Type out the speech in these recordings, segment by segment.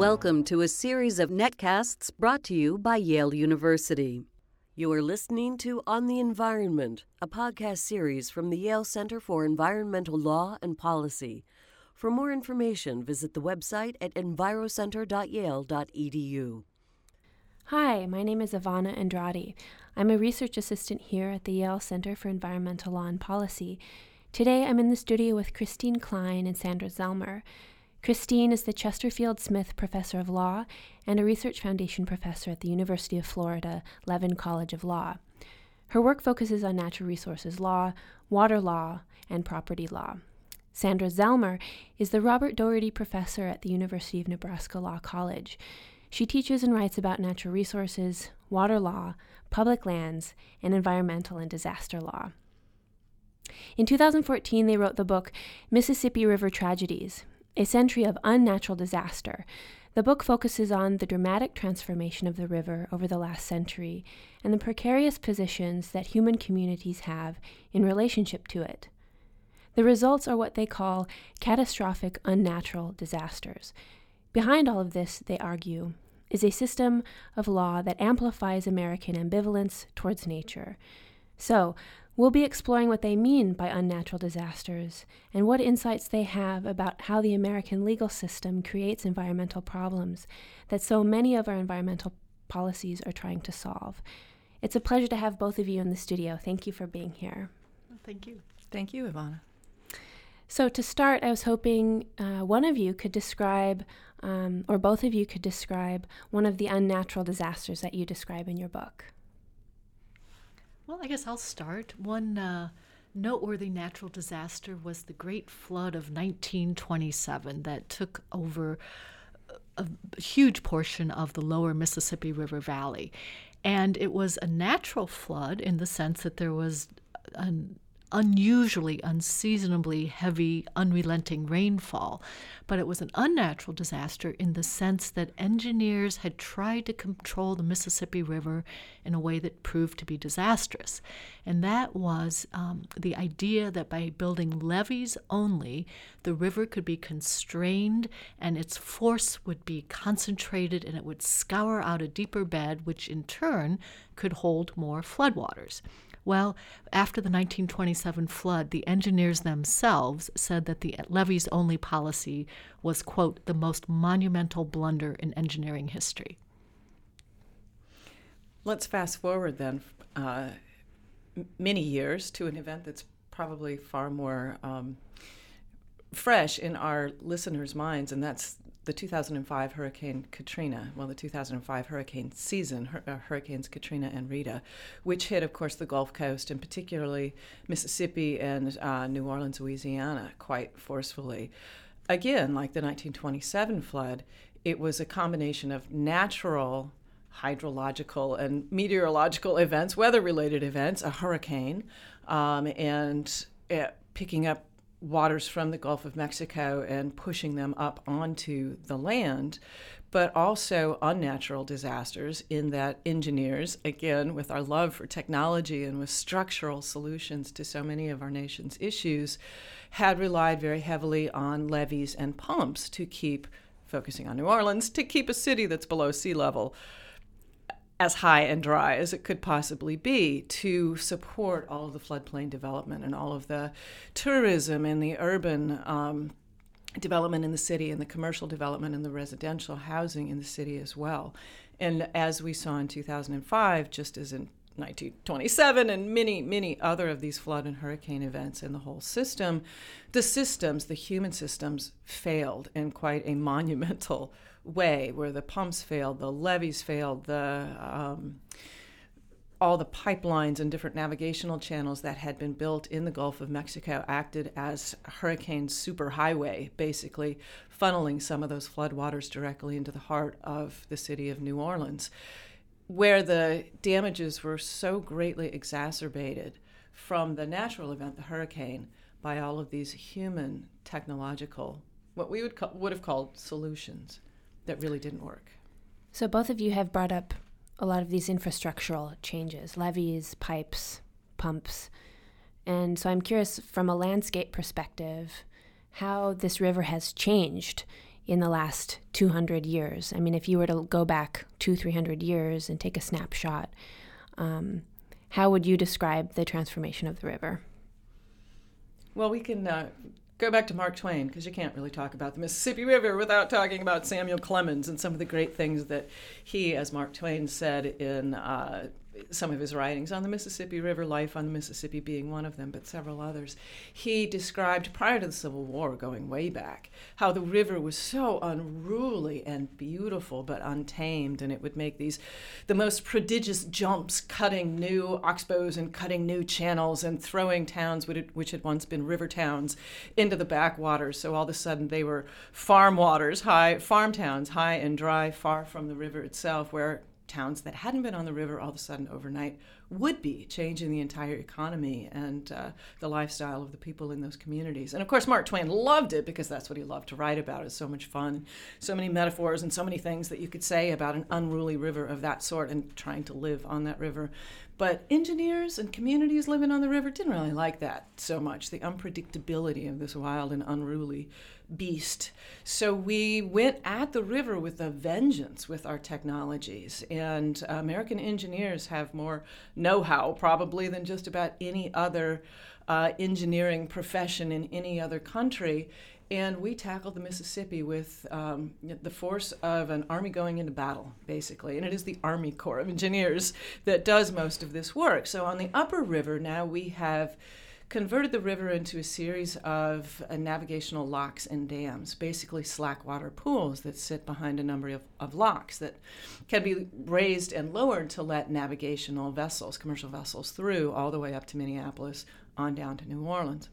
Welcome to a series of netcasts brought to you by Yale University. You are listening to On the Environment, a podcast series from the Yale Center for Environmental Law and Policy. For more information, visit the website at envirocenter.yale.edu. Hi, my name is Ivana Andrade. I'm a research assistant here at the Yale Center for Environmental Law and Policy. Today, I'm in the studio with Christine Klein and Sandra Zellmer. Christine is the Chesterfield Smith Professor of Law and a Research Foundation Professor at the University of Florida Levin College of Law. Her work focuses on natural resources law, water law, and property law. Sandra Zellmer is the Robert Daugherty Professor at the University of Nebraska Law College. She teaches and writes about natural resources, water law, public lands, and environmental and disaster law. In 2014, they wrote the book Mississippi River Tragedies: A Century of Unnatural Disaster. The book focuses on the dramatic transformation of the river over the last century and the precarious positions that human communities have in relationship to it. The results are what they call catastrophic unnatural disasters. Behind all of this, they argue, is a system of law that amplifies American ambivalence towards nature. So, we'll be exploring what they mean by unnatural disasters and what insights they have about how the American legal system creates environmental problems that so many of our environmental policies are trying to solve. It's a pleasure to have both of you in the studio. Thank you for being here. Thank you. Thank you, Ivana. So to start, I was hoping one of you could describe, or both of you could describe one of the unnatural disasters that you describe in your book. Well, I guess I'll start. One noteworthy natural disaster was the Great Flood of 1927 that took over a huge portion of the lower Mississippi River Valley. And it was a natural flood in the sense that there was an unusually, unseasonably heavy, unrelenting rainfall. But it was an unnatural disaster in the sense that engineers had tried to control the Mississippi River in a way that proved to be disastrous. And that was the idea that by building levees only, the river could be constrained and its force would be concentrated and it would scour out a deeper bed, which in turn could hold more floodwaters. Well, after the 1927 flood, the engineers themselves said that the levees-only policy was, quote, the most monumental blunder in engineering history. Let's fast forward then many years to an event that's probably far more fresh in our listeners' minds, and that's the 2005 Hurricane Katrina, well, the 2005 hurricane season, Hurricanes Katrina and Rita, which hit, of course, the Gulf Coast and particularly Mississippi and New Orleans, Louisiana, quite forcefully. Again, like the 1927 flood, it was a combination of natural hydrological and meteorological events, weather-related events, a hurricane, and picking up waters from the Gulf of Mexico and pushing them up onto the land, but also unnatural disasters in that engineers, again, with our love for technology and with structural solutions to so many of our nation's issues, had relied very heavily on levees and pumps to keep, focusing on New Orleans, to keep a city that's below sea level as high and dry as it could possibly be to support all of the floodplain development and all of the tourism and the urban development in the city and the commercial development and the residential housing in the city as well. And as we saw in 2005, just as in 1927 and many, many other of these flood and hurricane events in the whole system, the systems, the human systems, failed in quite a monumental way, where the pumps failed, the levees failed, the all the pipelines and different navigational channels that had been built in the Gulf of Mexico acted as hurricane superhighway, basically funneling some of those floodwaters directly into the heart of the city of New Orleans, where the damages were so greatly exacerbated from the natural event, the hurricane, by all of these human technological, what we would have called solutions that really didn't work. So both of you have brought up a lot of these infrastructural changes, levees, pipes, pumps. And so I'm curious, from a landscape perspective, how this river has changed in the last 200 years. I mean, if you were to go back 200-300 years and take a snapshot, how would you describe the transformation of the river? Well, we can go back to Mark Twain, because you can't really talk about the Mississippi River without talking about Samuel Clemens and some of the great things that he, as Mark Twain, said in some of his writings on the Mississippi River, Life on the Mississippi being one of them, but several others. He described, prior to the Civil War, going way back, how the river was so unruly and beautiful but untamed, and it would make the most prodigious jumps, cutting new oxbows and cutting new channels and throwing towns which had once been river towns into the backwaters. So all of a sudden they were farm waters, farm towns, high and dry, far from the river itself, where towns that hadn't been on the river all of a sudden overnight would be, changing the entire economy and the lifestyle of the people in those communities. And of course, Mark Twain loved it, because that's what he loved to write about. It's so much fun, so many metaphors and so many things that you could say about an unruly river of that sort and trying to live on that river. But engineers and communities living on the river didn't really like that so much, the unpredictability of this wild and unruly beast. So we went at the river with a vengeance with our technologies. And American engineers have more know-how probably than just about any other engineering profession in any other country. And we tackled the Mississippi with the force of an army going into battle, basically. And it is the Army Corps of Engineers that does most of this work. So on the upper river now we have converted the river into a series of navigational locks and dams, basically slack water pools that sit behind a number of locks that can be raised and lowered to let navigational vessels, commercial vessels, through all the way up to Minneapolis, on down to New Orleans.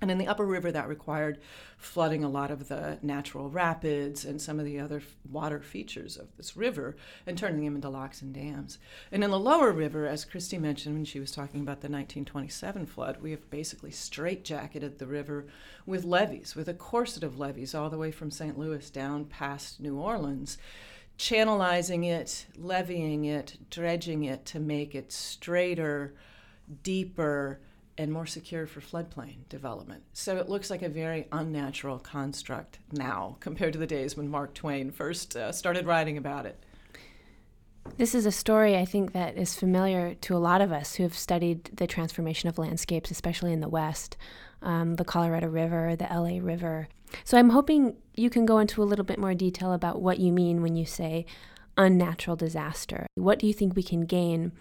And in the upper river, that required flooding a lot of the natural rapids and some of the other water features of this river and turning them into locks and dams. And in the lower river, as Christy mentioned when she was talking about the 1927 flood, we have basically straitjacketed the river with levees, with a corset of levees all the way from St. Louis down past New Orleans, channelizing it, levying it, dredging it to make it straighter, deeper, and more secure for floodplain development. So it looks like a very unnatural construct now compared to the days when Mark Twain first started writing about it. This is a story, I think, that is familiar to a lot of us who have studied the transformation of landscapes, especially in the West, the Colorado River, the LA River. So I'm hoping you can go into a little bit more detail about what you mean when you say unnatural disaster. What do you think we can gain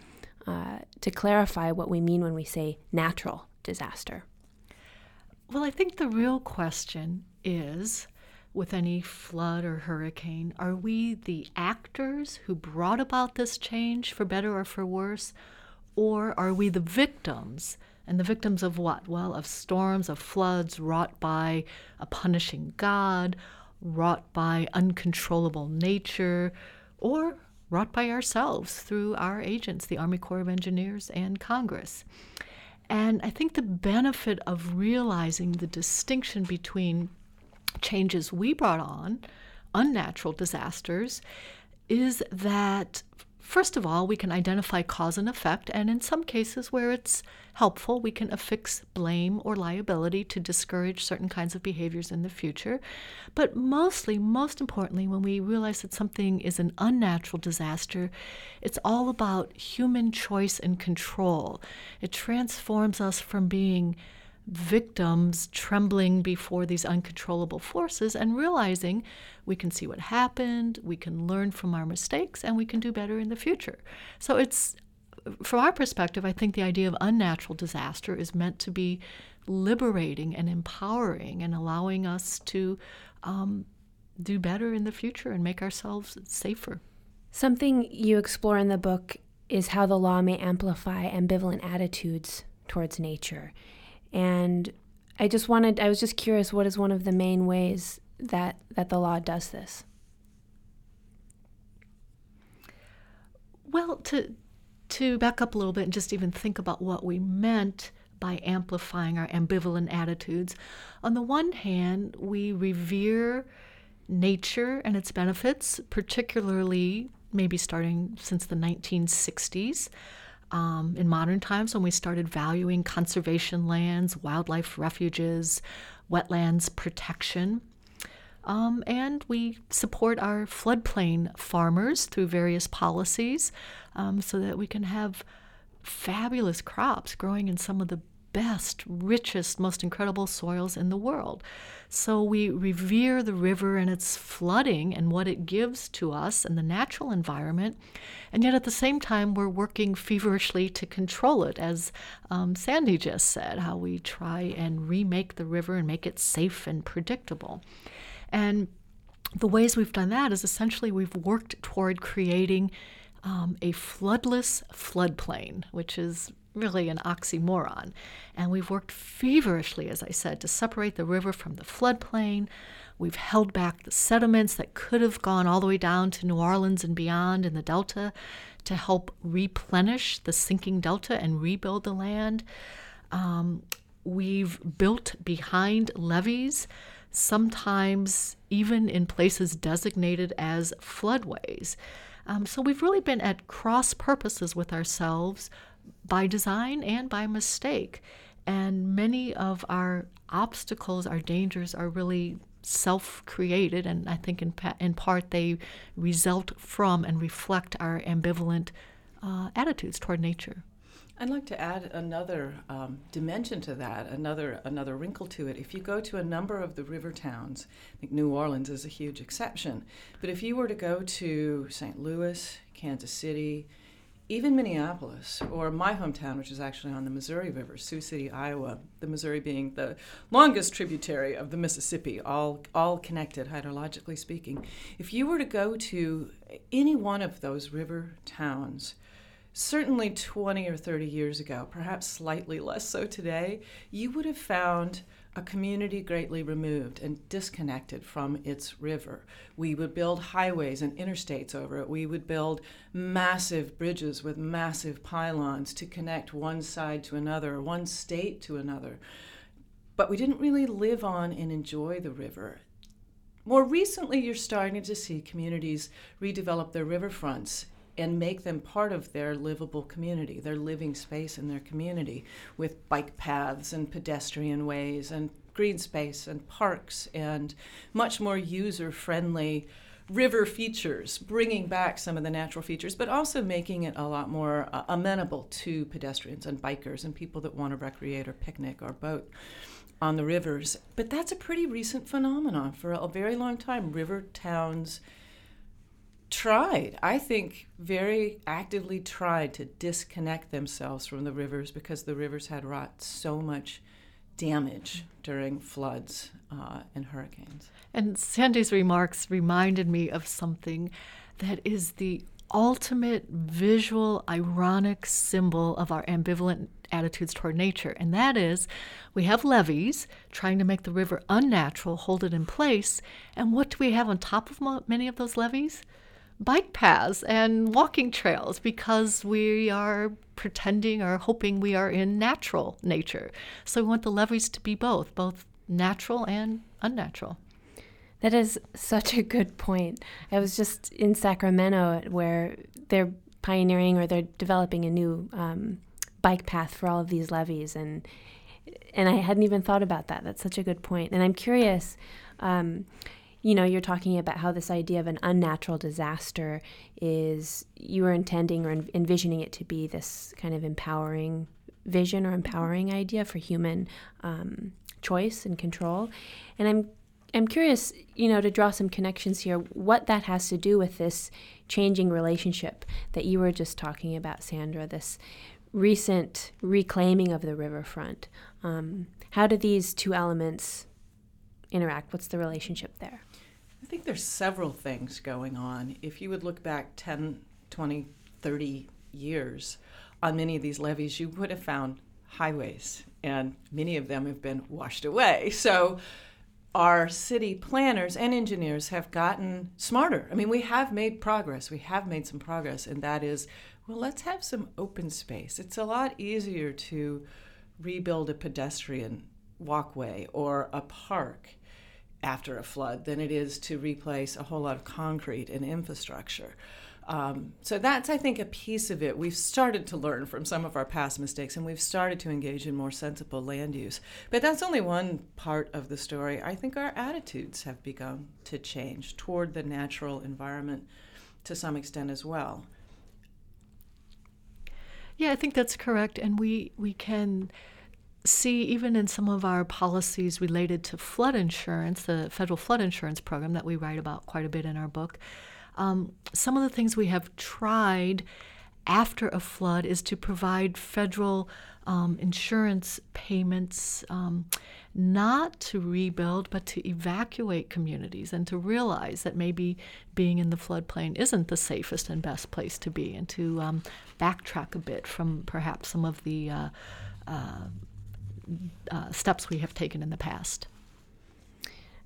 to clarify what we mean when we say natural disaster? Well, I think the real question is, with any flood or hurricane, are we the actors who brought about this change, for better or for worse, or are we the victims? And the victims of what? Well, of storms, of floods wrought by a punishing God, wrought by uncontrollable nature, or wrought by ourselves through our agents, the Army Corps of Engineers and Congress. And I think the benefit of realizing the distinction between changes we brought on, unnatural disasters, is that, first of all, we can identify cause and effect, and in some cases where it's helpful, we can affix blame or liability to discourage certain kinds of behaviors in the future. But mostly, most importantly, when we realize that something is an unnatural disaster, it's all about human choice and control. It transforms us from being victims trembling before these uncontrollable forces and realizing we can see what happened, we can learn from our mistakes, and we can do better in the future. So it's, from our perspective, I think the idea of unnatural disaster is meant to be liberating and empowering and allowing us to do better in the future and make ourselves safer. Something you explore in the book is how the law may amplify ambivalent attitudes towards nature. And I was just curious, what is one of the main ways that the law does this? Well, to back up a little bit and just even think about what we meant by amplifying our ambivalent attitudes. On the one hand, we revere nature and its benefits, particularly maybe starting since the 1960s. In modern times, when we started valuing conservation lands, wildlife refuges, wetlands protection. And we support our floodplain farmers through various policies so that we can have fabulous crops growing in some of the best, richest, most incredible soils in the world. So we revere the river and its flooding and what it gives to us and the natural environment. And yet at the same time, we're working feverishly to control it, as Sandy just said, how we try and remake the river and make it safe and predictable. And the ways we've done that is essentially we've worked toward creating a floodless floodplain, which is really an oxymoron. And we've worked feverishly, as I said, to separate the river from the floodplain. We've held back the sediments that could have gone all the way down to New Orleans and beyond in the delta to help replenish the sinking delta and rebuild the land. We've built behind levees, sometimes even in places designated as floodways. So we've really been at cross purposes with ourselves by design and by mistake. And many of our obstacles, our dangers, are really self-created, and I think in part they result from and reflect our ambivalent attitudes toward nature. I'd like to add another dimension to that, another wrinkle to it. If you go to a number of the river towns, I think New Orleans is a huge exception, but if you were to go to St. Louis, Kansas City, even Minneapolis, or my hometown, which is actually on the Missouri River, Sioux City, Iowa, the Missouri being the longest tributary of the Mississippi, all connected hydrologically speaking. If you were to go to any one of those river towns, certainly 20 or 30 years ago, perhaps slightly less so today, you would have found a community greatly removed and disconnected from its river. We would build highways and interstates over it. We would build massive bridges with massive pylons to connect one side to another, one state to another. But we didn't really live on and enjoy the river. More recently, you're starting to see communities redevelop their riverfronts and make them part of their livable community, their living space in their community, with bike paths and pedestrian ways and green space and parks and much more user-friendly river features, bringing back some of the natural features, but also making it a lot more amenable to pedestrians and bikers and people that want to recreate or picnic or boat on the rivers. But that's a pretty recent phenomenon. For a very long time, river towns very actively tried to disconnect themselves from the rivers because the rivers had wrought so much damage during floods and hurricanes. And Sandy's remarks reminded me of something that is the ultimate visual, ironic symbol of our ambivalent attitudes toward nature, and that is we have levees trying to make the river unnatural, hold it in place, and what do we have on top of many of those levees? Bike paths and walking trails, because we are pretending or hoping we are in natural nature. So we want the levees to be both natural and unnatural. That is such a good point. I was just in Sacramento where they're pioneering or they're developing a new bike path for all of these levees, and I hadn't even thought about that. That's such a good point. And I'm curious, you're talking about how this idea of an unnatural disaster is, you were intending or envisioning it to be this kind of empowering vision or empowering idea for human choice and control. And I'm curious, to draw some connections here, what that has to do with this changing relationship that you were just talking about, Sandra, this recent reclaiming of the riverfront. How do these two elements interact? What's the relationship there? I think there's several things going on. If you would look back 10, 20, 30 years on many of these levees, you would have found highways, and many of them have been washed away. So our city planners and engineers have gotten smarter. I mean, we have made progress. We have made some progress, and that is, well, let's have some open space. It's a lot easier to rebuild a pedestrian walkway or a park after a flood than it is to replace a whole lot of concrete and infrastructure. So that's, I think, a piece of it. We've started to learn from some of our past mistakes, and we've started to engage in more sensible land use. But that's only one part of the story. I think our attitudes have begun to change toward the natural environment to some extent as well. Yeah, I think that's correct. And we can see, even in some of our policies related to flood insurance, the federal flood insurance program that we write about quite a bit in our book, some of the things we have tried after a flood is to provide federal insurance payments, not to rebuild, but to evacuate communities, and to realize that maybe being in the floodplain isn't the safest and best place to be, and to backtrack a bit from perhaps some of the steps we have taken in the past.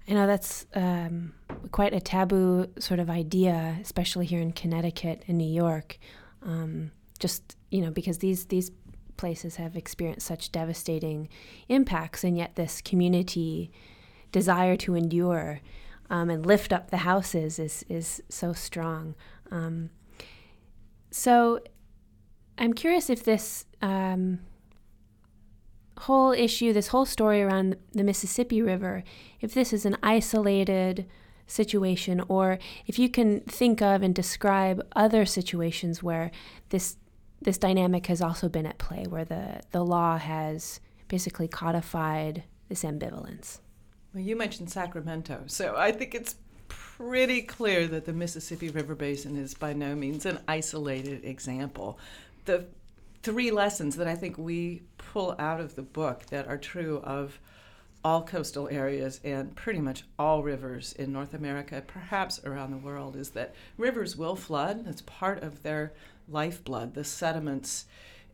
You know, that's quite a taboo sort of idea, especially here in Connecticut and New York, just, you know, because these places have experienced such devastating impacts, and yet this community desire to endure and lift up the houses is so strong. So I'm curious if this whole issue, this whole story around the Mississippi River, if this is an isolated situation, or if you can think of and describe other situations where this dynamic has also been at play, where the law has basically codified this ambivalence. Well, you mentioned Sacramento, so I think it's pretty clear that the Mississippi River Basin is by no means an isolated example. The three lessons that I think we pull out of the book that are true of all coastal areas and pretty much all rivers in North America, perhaps around the world, is that rivers will flood. That's part of their lifeblood, the sediments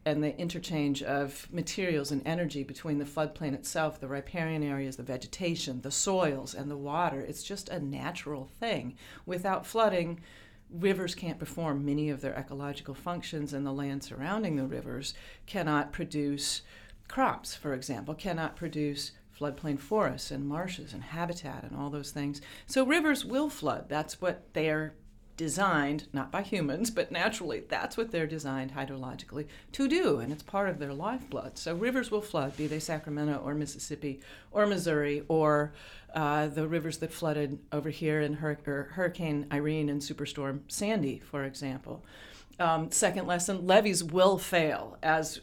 and the interchange of materials and energy between the floodplain itself, the riparian areas, the vegetation, the soils, and the water. It's just a natural thing. Without flooding, rivers can't perform many of their ecological functions, and the land surrounding the rivers cannot produce crops, for example, cannot produce floodplain forests and marshes and habitat and all those things. So rivers will flood. That's what they're designed, not by humans, but naturally, that's what they're designed hydrologically to do, and it's part of their lifeblood. So rivers will flood, be they Sacramento or Mississippi or Missouri or the rivers that flooded over here in Hurricane Irene and Superstorm Sandy, for example. Second lesson, levees will fail. As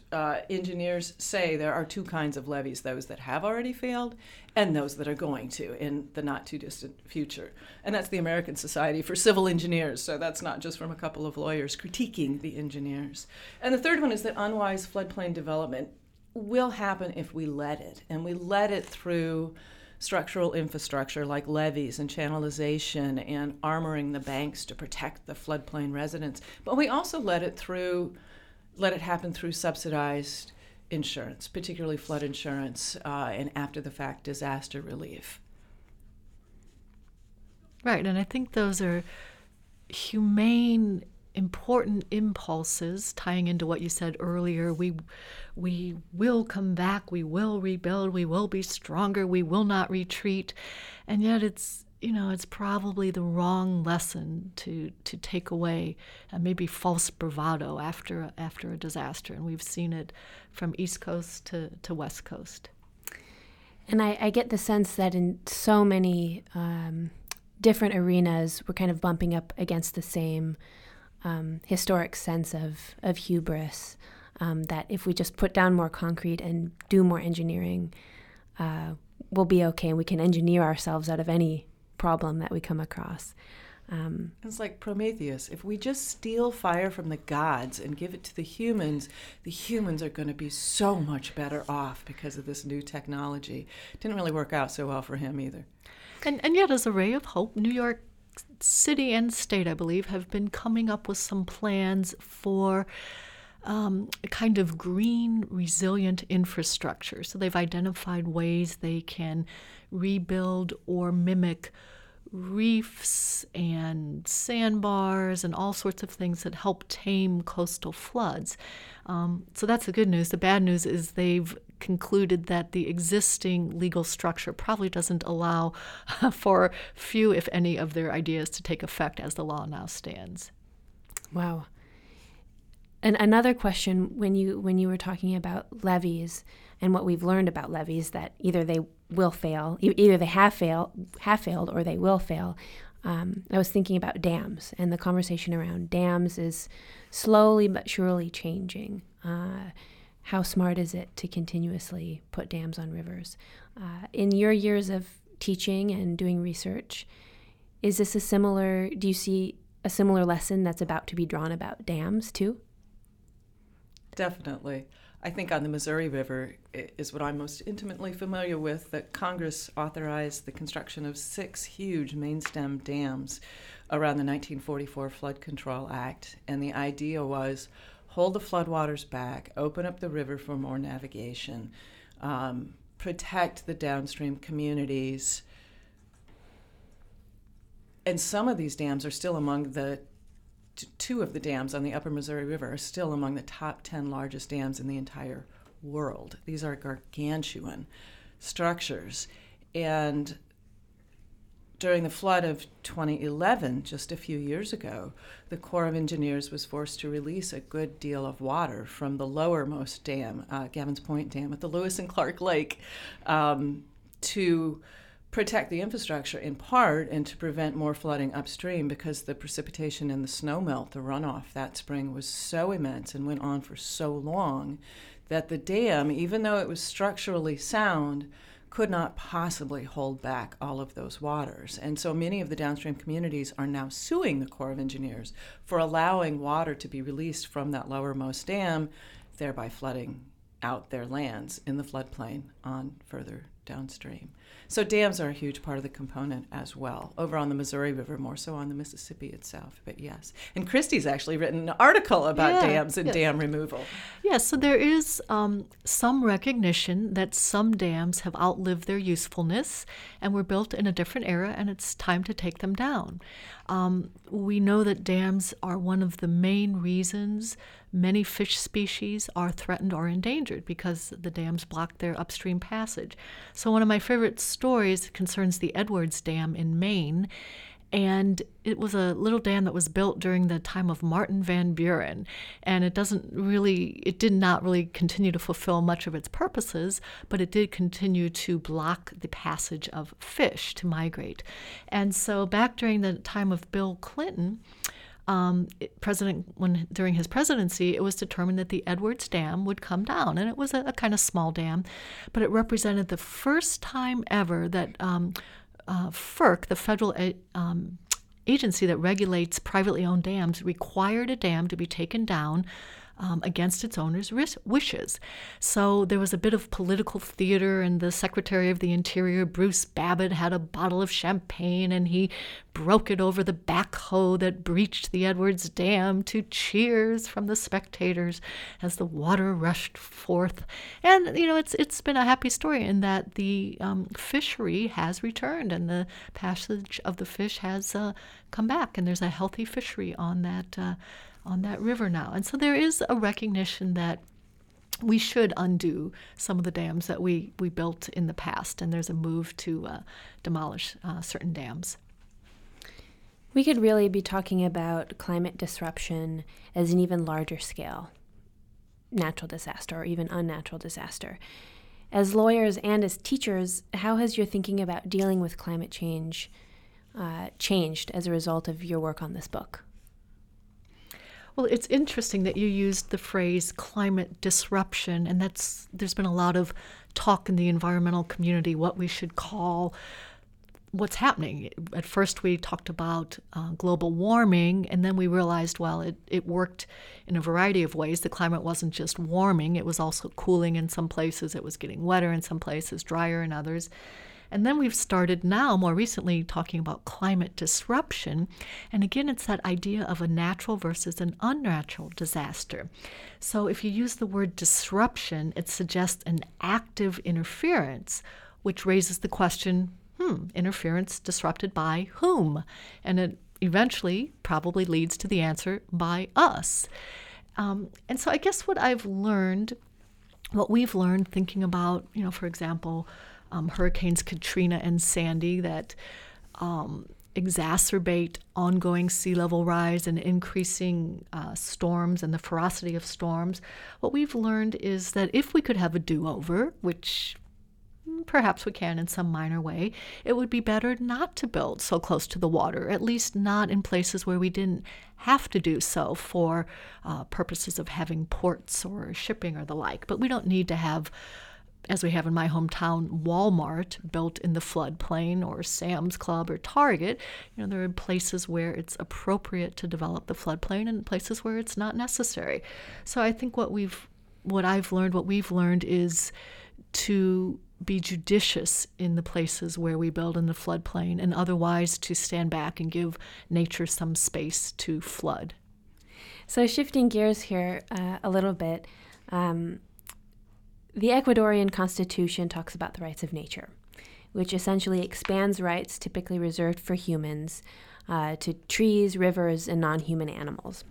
engineers say, there are two kinds of levees, those that have already failed and those that are going to in the not too distant future. And that's the American Society for Civil Engineers, so that's not just from a couple of lawyers critiquing the engineers. And the third one is that unwise floodplain development will happen if we let it, and we let it through structural infrastructure like levees and channelization and armoring the banks to protect the floodplain residents. But we also let it happen through subsidized insurance, particularly flood insurance, and after-the-fact disaster relief. Right, and I think those are humane, important impulses, tying into what you said earlier. We will come back, we will rebuild, we will be stronger, we will not retreat. And yet it's probably the wrong lesson to take away, and maybe false bravado after a disaster. And we've seen it from East Coast to West Coast. And I get the sense that in so many different arenas, we're kind of bumping up against the same historic sense of hubris, that if we just put down more concrete and do more engineering, we'll be okay, and we can engineer ourselves out of any problem that we come across. It's like Prometheus. If we just steal fire from the gods and give it to the humans are going to be so much better off because of this new technology. Didn't really work out so well for him either. And yet, as a ray of hope, New York City and state, I believe, have been coming up with some plans for a kind of green, resilient infrastructure. So they've identified ways they can rebuild or mimic reefs and sandbars and all sorts of things that help tame coastal floods. So that's the good news. The bad news is they've concluded that the existing legal structure probably doesn't allow for few, if any, of their ideas to take effect as the law now stands. Wow. And another question, when you were talking about levees and what we've learned about levees, that either they will fail, either they have failed, or they will fail. I was thinking about dams, and the conversation around dams is slowly but surely changing. How smart is it to continuously put dams on rivers? In your years of teaching and doing research, is this do you see a similar lesson that's about to be drawn about dams too? Definitely. I think on the Missouri River is what I'm most intimately familiar with, that Congress authorized the construction of 6 huge mainstem dams around the 1944 Flood Control Act. And the idea was, hold the floodwaters back, open up the river for more navigation, protect the downstream communities. And some of these dams are still among the two of the dams on the upper Missouri River are still among the top 10 largest dams in the entire world. These are gargantuan structures. And during the flood of 2011, just a few years ago, the Corps of Engineers was forced to release a good deal of water from the lowermost dam, Gavin's Point Dam at the Lewis and Clark Lake, to protect the infrastructure in part and to prevent more flooding upstream, because the precipitation and the snow melt, the runoff that spring, was so immense and went on for so long that the dam, even though it was structurally sound, could not possibly hold back all of those waters. And so many of the downstream communities are now suing the Corps of Engineers for allowing water to be released from that lowermost dam, thereby flooding out their lands in the floodplain on further downstream. So dams are a huge part of the component as well, over on the Missouri River, more so on the Mississippi itself, but yes. And Christie's actually written an article about dams and dam removal. Yes, so there is some recognition that some dams have outlived their usefulness and were built in a different era, and it's time to take them down. We know that dams are one of the main reasons many fish species are threatened or endangered, because the dams block their upstream passage. So one of my favorite stories concerns the Edwards Dam in Maine, and it was a little dam that was built during the time of Martin Van Buren, and it did not really continue to fulfill much of its purposes, but it did continue to block the passage of fish to migrate. And so back during the time of Bill Clinton, during his presidency, it was determined that the Edwards Dam would come down, and it was a kind of small dam, but it represented the first time ever that FERC, the federal agency that regulates privately owned dams, required a dam to be taken down against its owner's wishes. So there was a bit of political theater, and the Secretary of the Interior, Bruce Babbitt, had a bottle of champagne, and he broke it over the backhoe that breached the Edwards Dam to cheers from the spectators as the water rushed forth. And, it's been a happy story in that the fishery has returned, and the passage of the fish has come back, and there's a healthy fishery on that river now. And so there is a recognition that we should undo some of the dams that we built in the past, and there's a move to demolish certain dams. We could really be talking about climate disruption as an even larger scale, natural disaster or even unnatural disaster. As lawyers and as teachers, how has your thinking about dealing with climate change changed as a result of your work on this book? Well, it's interesting that you used the phrase climate disruption, and there's been a lot of talk in the environmental community what we should call what's happening. At first we talked about global warming, and then we realized, well, it worked in a variety of ways. The climate wasn't just warming, it was also cooling in some places, it was getting wetter in some places, drier in others. And then we've started now, more recently, talking about climate disruption. And again, it's that idea of a natural versus an unnatural disaster. So if you use the word disruption, it suggests an active interference, which raises the question, interference disrupted by whom? And it eventually probably leads to the answer, by us. And so I guess what we've learned thinking about, for example, Hurricanes Katrina and Sandy, that exacerbate ongoing sea level rise and increasing storms and the ferocity of storms. What we've learned is that if we could have a do-over, which perhaps we can in some minor way, it would be better not to build so close to the water, at least not in places where we didn't have to do so for purposes of having ports or shipping or the like. But we don't need to have, as we have in my hometown, Walmart built in the floodplain, or Sam's Club or Target. You know, there are places where it's appropriate to develop the floodplain and places where it's not necessary. So I think what we've learned is to be judicious in the places where we build in the floodplain, and otherwise to stand back and give nature some space to flood. So shifting gears here a little bit, the Ecuadorian Constitution talks about the rights of nature, which essentially expands rights typically reserved for humans to trees, rivers, and non-human animals.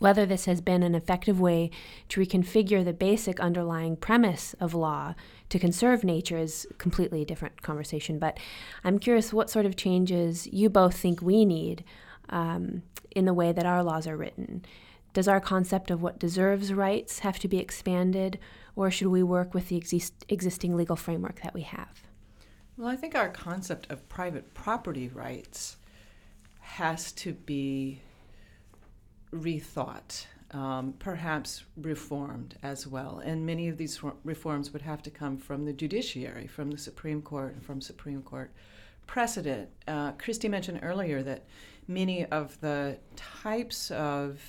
Whether this has been an effective way to reconfigure the basic underlying premise of law to conserve nature is a completely different conversation, but I'm curious what sort of changes you both think we need in the way that our laws are written. Does our concept of what deserves rights have to be expanded, or should we work with the existing legal framework that we have? Well, I think our concept of private property rights has to be rethought, perhaps reformed as well. And many of these reforms would have to come from the judiciary, from the Supreme Court, and from Supreme Court precedent. Christy mentioned earlier that many of the types of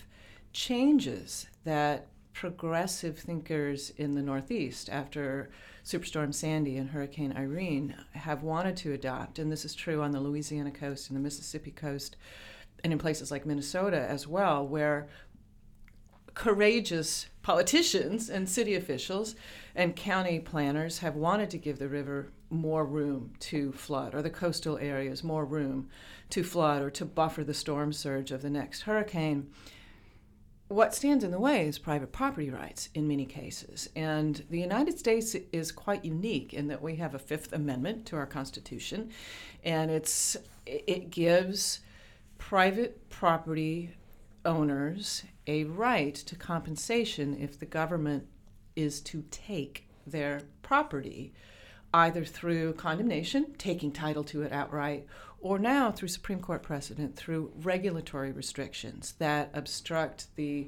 changes that progressive thinkers in the Northeast after Superstorm Sandy and Hurricane Irene have wanted to adopt, and this is true on the Louisiana coast and the Mississippi coast and in places like Minnesota as well, where courageous politicians and city officials and county planners have wanted to give the river more room to flood, or the coastal areas more room to flood, or to buffer the storm surge of the next hurricane. What stands in the way is private property rights in many cases. And the United States is quite unique in that we have a Fifth Amendment to our Constitution, and it gives private property owners a right to compensation if the government is to take their property, either through condemnation, taking title to it outright, or now through Supreme Court precedent, through regulatory restrictions that obstruct the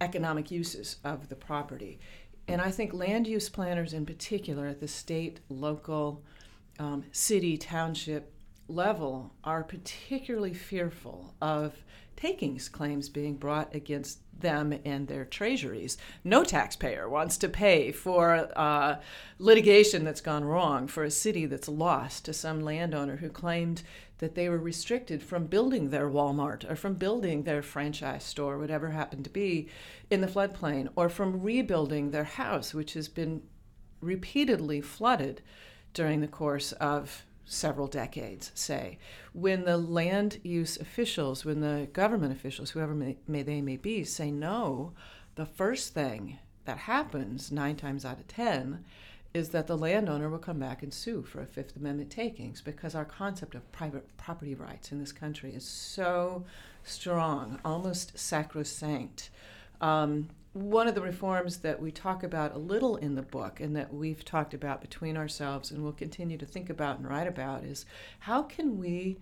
economic uses of the property. And I think land use planners in particular at the state, local, city, township level are particularly fearful of takings claims being brought against them and their treasuries. No taxpayer wants to pay for litigation that's gone wrong for a city that's lost to some landowner who claimed that they were restricted from building their Walmart or from building their franchise store, whatever happened to be, in the floodplain, or from rebuilding their house, which has been repeatedly flooded during the course of several decades, say. When the land use officials, when the government officials, whoever they may be, say no, the first thing that happens 9 times out of 10 is that the landowner will come back and sue for a Fifth Amendment takings, because our concept of private property rights in this country is so strong, almost sacrosanct. One of the reforms that we talk about a little in the book, and that we've talked about between ourselves and will continue to think about and write about, is how can we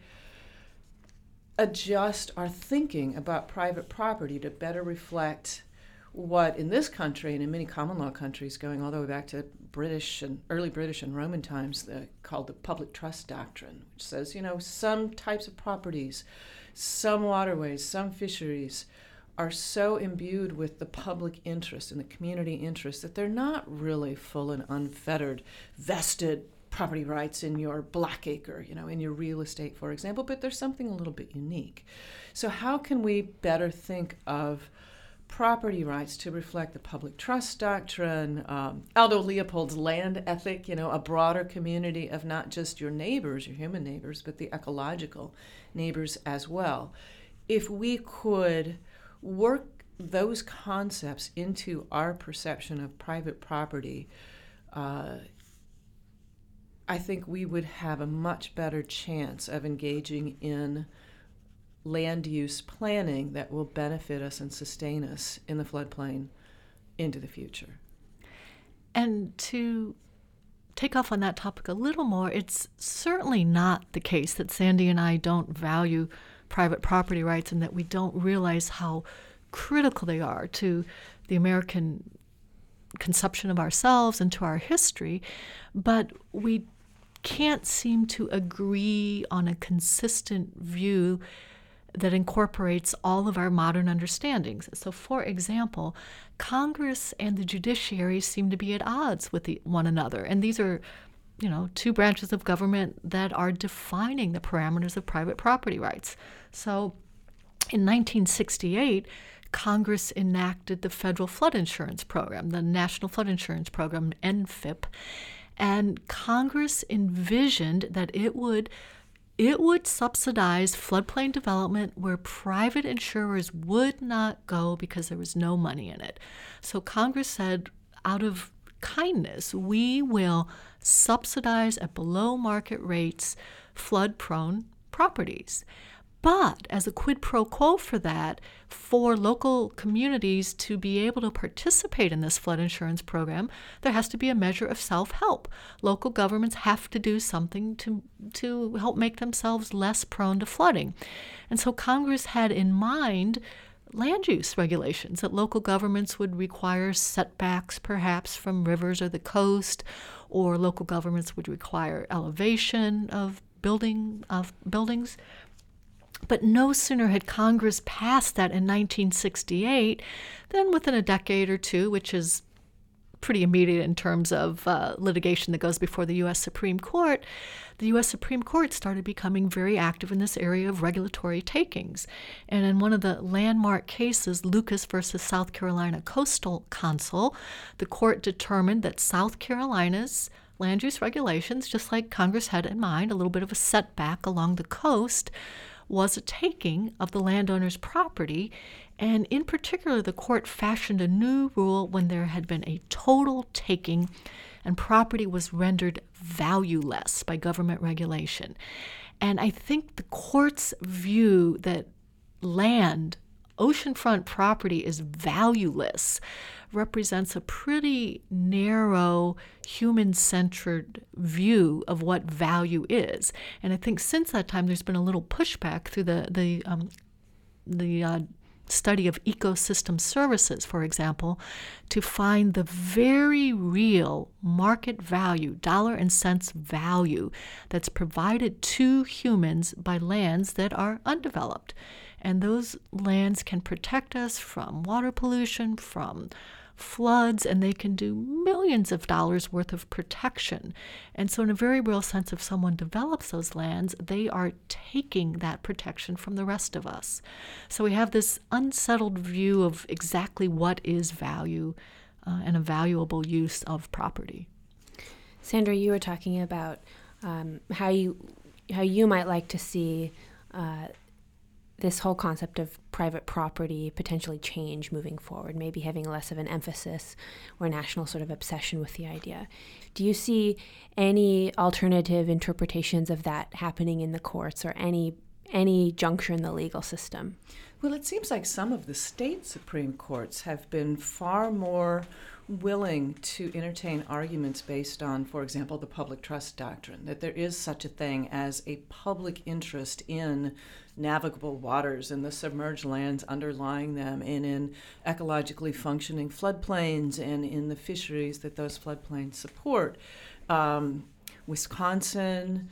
adjust our thinking about private property to better reflect what in this country and in many common law countries, going all the way back to British and early British and Roman times, called the public trust doctrine, which says, you know, some types of properties, some waterways, some fisheries, are so imbued with the public interest and the community interest that they're not really full and unfettered vested property rights in your block acre, you know, in your real estate, for example, but there's something a little bit unique. So how can we better think of property rights to reflect the public trust doctrine, Aldo Leopold's land ethic, you know, a broader community of not just your neighbors, your human neighbors, but the ecological neighbors as well. If we could work those concepts into our perception of private property, I think we would have a much better chance of engaging in land use planning that will benefit us and sustain us in the floodplain into the future. And to take off on that topic a little more, it's certainly not the case that Sandy and I don't value private property rights and that we don't realize how critical they are to the American conception of ourselves and to our history, but we can't seem to agree on a consistent view that incorporates all of our modern understandings. So, for example, Congress and the judiciary seem to be at odds with one another. And these are, two branches of government that are defining the parameters of private property rights. So, in 1968, Congress enacted the Federal Flood Insurance Program, the National Flood Insurance Program, NFIP, and Congress envisioned that it would subsidize floodplain development where private insurers would not go because there was no money in it. So Congress said, out of kindness, we will subsidize at below market rates flood-prone properties. But as a quid pro quo for that, for local communities to be able to participate in this flood insurance program, there has to be a measure of self-help. Local governments have to do something to help make themselves less prone to flooding. And so Congress had in mind land use regulations that local governments would require setbacks perhaps from rivers or the coast, or local governments would require elevation of buildings. But no sooner had Congress passed that in 1968 than within a decade or two, which is pretty immediate in terms of litigation that goes before the U.S. Supreme Court, the U.S. Supreme Court started becoming very active in this area of regulatory takings. And in one of the landmark cases, Lucas versus South Carolina Coastal Council, the court determined that South Carolina's land use regulations, just like Congress had in mind, a little bit of a setback along the coast, was a taking of the landowner's property, and in particular, the court fashioned a new rule when there had been a total taking and property was rendered valueless by government regulation. And I think the court's view that land, oceanfront property, is valueless represents a pretty narrow, human-centered view of what value is. And I think since that time, there's been a little pushback through the study of ecosystem services, for example, to find the very real market value, dollar and cents value, that's provided to humans by lands that are undeveloped. And those lands can protect us from water pollution, from floods, and they can do millions of dollars worth of protection. And so in a very real sense, if someone develops those lands, they are taking that protection from the rest of us. So we have this unsettled view of exactly what is value and a valuable use of property. Sandra, you were talking about how you might like to see this whole concept of private property potentially change moving forward, maybe having less of an emphasis or national sort of obsession with the idea. Do you see any alternative interpretations of that happening in the courts or any juncture in the legal system? Well, it seems like some of the state Supreme Courts have been far more willing to entertain arguments based on, for example, the public trust doctrine, that there is such a thing as a public interest in navigable waters and the submerged lands underlying them and in ecologically functioning floodplains and in the fisheries that those floodplains support. Wisconsin,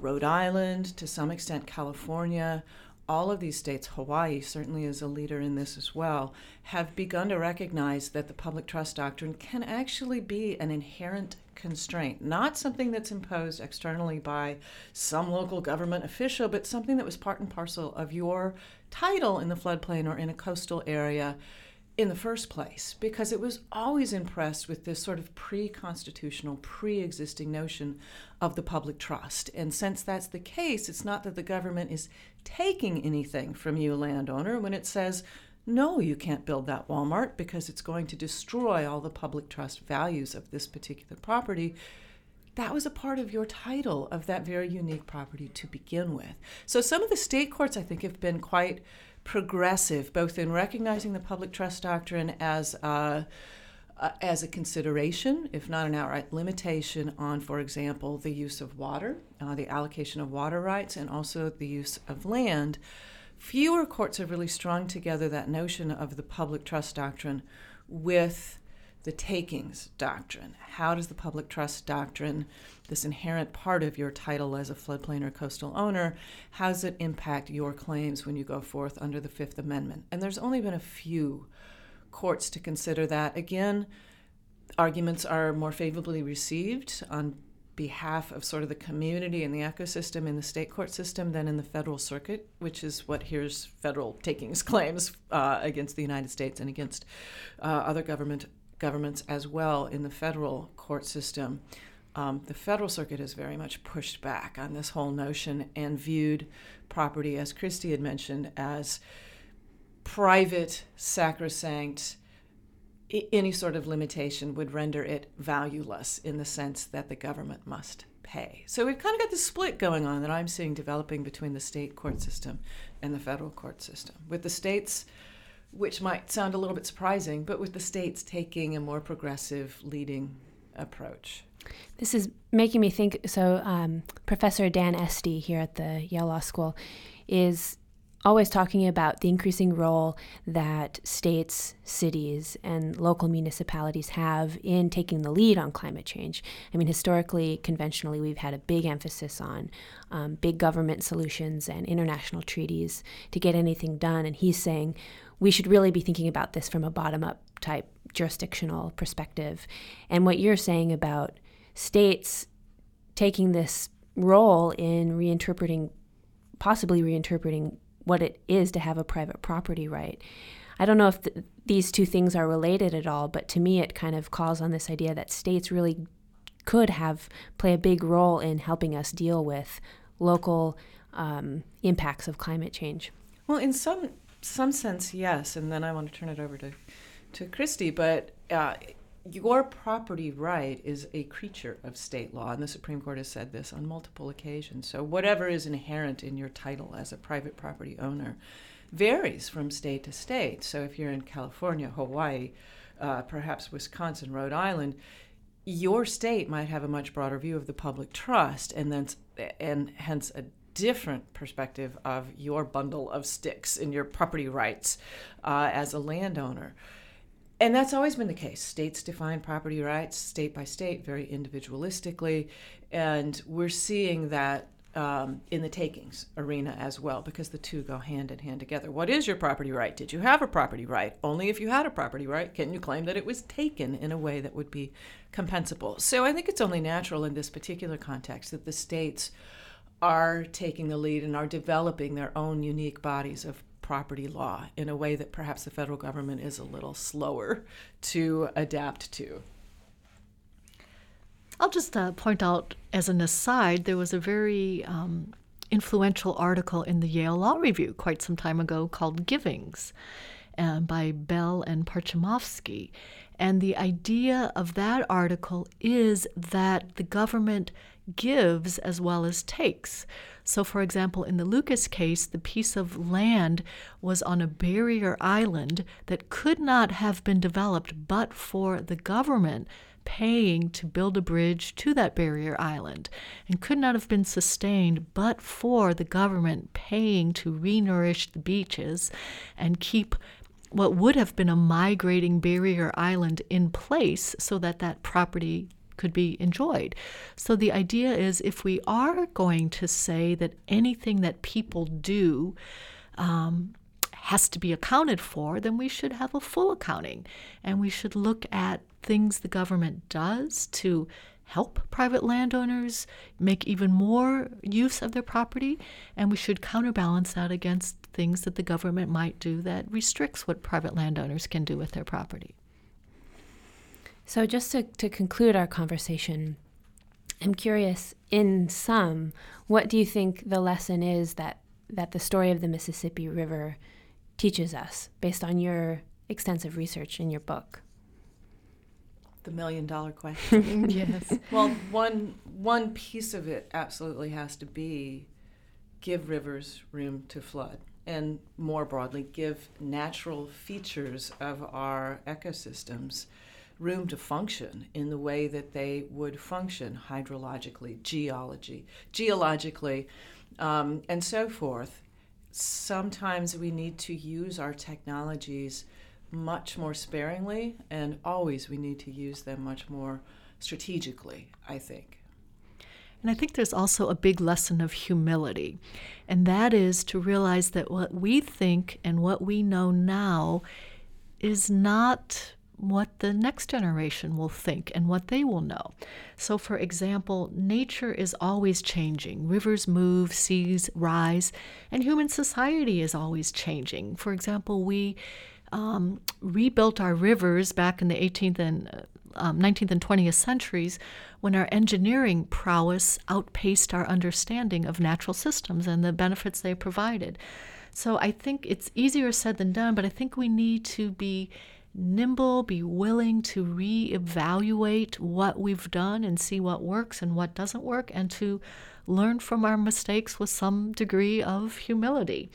Rhode Island, to some extent California, all of these states, Hawaii certainly is a leader in this as well, have begun to recognize that the public trust doctrine can actually be an inherent constraint, not something that's imposed externally by some local government official, but something that was part and parcel of your title in the floodplain or in a coastal area in the first place, because it was always impressed with this sort of pre-constitutional, pre-existing notion of the public trust. And since that's the case, it's not that the government is taking anything from you, landowner, when it says, no, you can't build that Walmart because it's going to destroy all the public trust values of this particular property. that was a part of your title of that very unique property to begin with. So some of the state courts, I think, have been quite progressive, both in recognizing the public trust doctrine as a consideration, if not an outright limitation on, for example, the use of water, the allocation of water rights, and also the use of land. Fewer courts have really strung together that notion of the public trust doctrine with the takings doctrine. How does the public trust doctrine, this inherent part of your title as a floodplain or coastal owner, how does it impact your claims when you go forth under the Fifth Amendment? And there's only been a few courts to consider that. Again, arguments are more favorably received on behalf of sort of the community and the ecosystem in the state court system than in the federal circuit, which is what hears federal takings claims against the United States and against other governments as well in the federal court system. The federal circuit has very much pushed back on this whole notion and viewed property, as Christy had mentioned, as private, sacrosanct. Any sort of limitation would render it valueless in the sense that the government must pay. So we've kind of got this split going on that I'm seeing developing between the state court system and the federal court system, with the states, which might sound a little bit surprising, but with the states taking a more progressive leading approach. This is making me think, so Professor Dan Esty here at the Yale Law School is always talking about the increasing role that states, cities, and local municipalities have in taking the lead on climate change. I mean, historically, conventionally, we've had a big emphasis on big government solutions and international treaties to get anything done. And he's saying we should really be thinking about this from a bottom-up type jurisdictional perspective. And what you're saying about states taking this role in possibly reinterpreting what it is to have a private property right. I don't know if these two things are related at all, but to me it kind of calls on this idea that states really could play a big role in helping us deal with local impacts of climate change. Well, in some sense, yes, and then I want to turn it over to Christy, but your property right is a creature of state law, and the Supreme Court has said this on multiple occasions. So whatever is inherent in your title as a private property owner varies from state to state. So if you're in California, Hawaii, perhaps Wisconsin, Rhode Island, your state might have a much broader view of the public trust, and hence a different perspective of your bundle of sticks and your property rights as a landowner. And that's always been the case. States define property rights state by state, very individualistically. And we're seeing that in the takings arena as well, because the two go hand in hand together. What is your property right? Did you have a property right? Only if you had a property right can you claim that it was taken in a way that would be compensable. So I think it's only natural in this particular context that the states are taking the lead and are developing their own unique bodies of property law in a way that perhaps the federal government is a little slower to adapt to. I'll just point out, as an aside, there was a very influential article in the Yale Law Review quite some time ago called Givings by Bell and Parchamovsky. And the idea of that article is that the government gives as well as takes. So, for example, in the Lucas case, the piece of land was on a barrier island that could not have been developed but for the government paying to build a bridge to that barrier island, and could not have been sustained but for the government paying to re-nourish the beaches and keep what would have been a migrating barrier island in place so that that property could be enjoyed. So the idea is, if we are going to say that anything that people do has to be accounted for, then we should have a full accounting. And we should look at things the government does to help private landowners make even more use of their property. And we should counterbalance that against things that the government might do that restricts what private landowners can do with their property. So just to conclude our conversation, I'm curious, in sum, what do you think the lesson is that the story of the Mississippi River teaches us, based on your extensive research in your book? The million-dollar question. Yes. Well, one piece of it absolutely has to be give rivers room to flood, and more broadly, give natural features of our ecosystems room to function in the way that they would function hydrologically, geologically, and so forth. Sometimes we need to use our technologies much more sparingly, and always we need to use them much more strategically, I think. And I think there's also a big lesson of humility, and that is to realize that what we think and what we know now is not what the next generation will think and what they will know. So, for example, nature is always changing. Rivers move, seas rise, and human society is always changing. For example, we rebuilt our rivers back in the 18th and 19th and 20th centuries when our engineering prowess outpaced our understanding of natural systems and the benefits they provided. So I think it's easier said than done, but I think we need to be nimble, be willing to reevaluate what we've done and see what works and what doesn't work, and to learn from our mistakes with some degree of humility.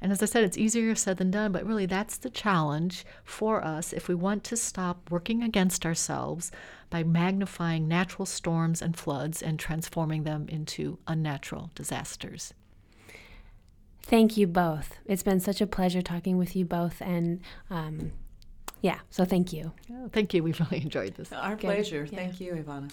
And as I said, it's easier said than done, but really that's the challenge for us if we want to stop working against ourselves by magnifying natural storms and floods and transforming them into unnatural disasters. Thank you both. It's been such a pleasure talking with you both, and so thank you. Oh, thank you. We've really enjoyed this. Our pleasure. Yeah. Thank you, Ivana.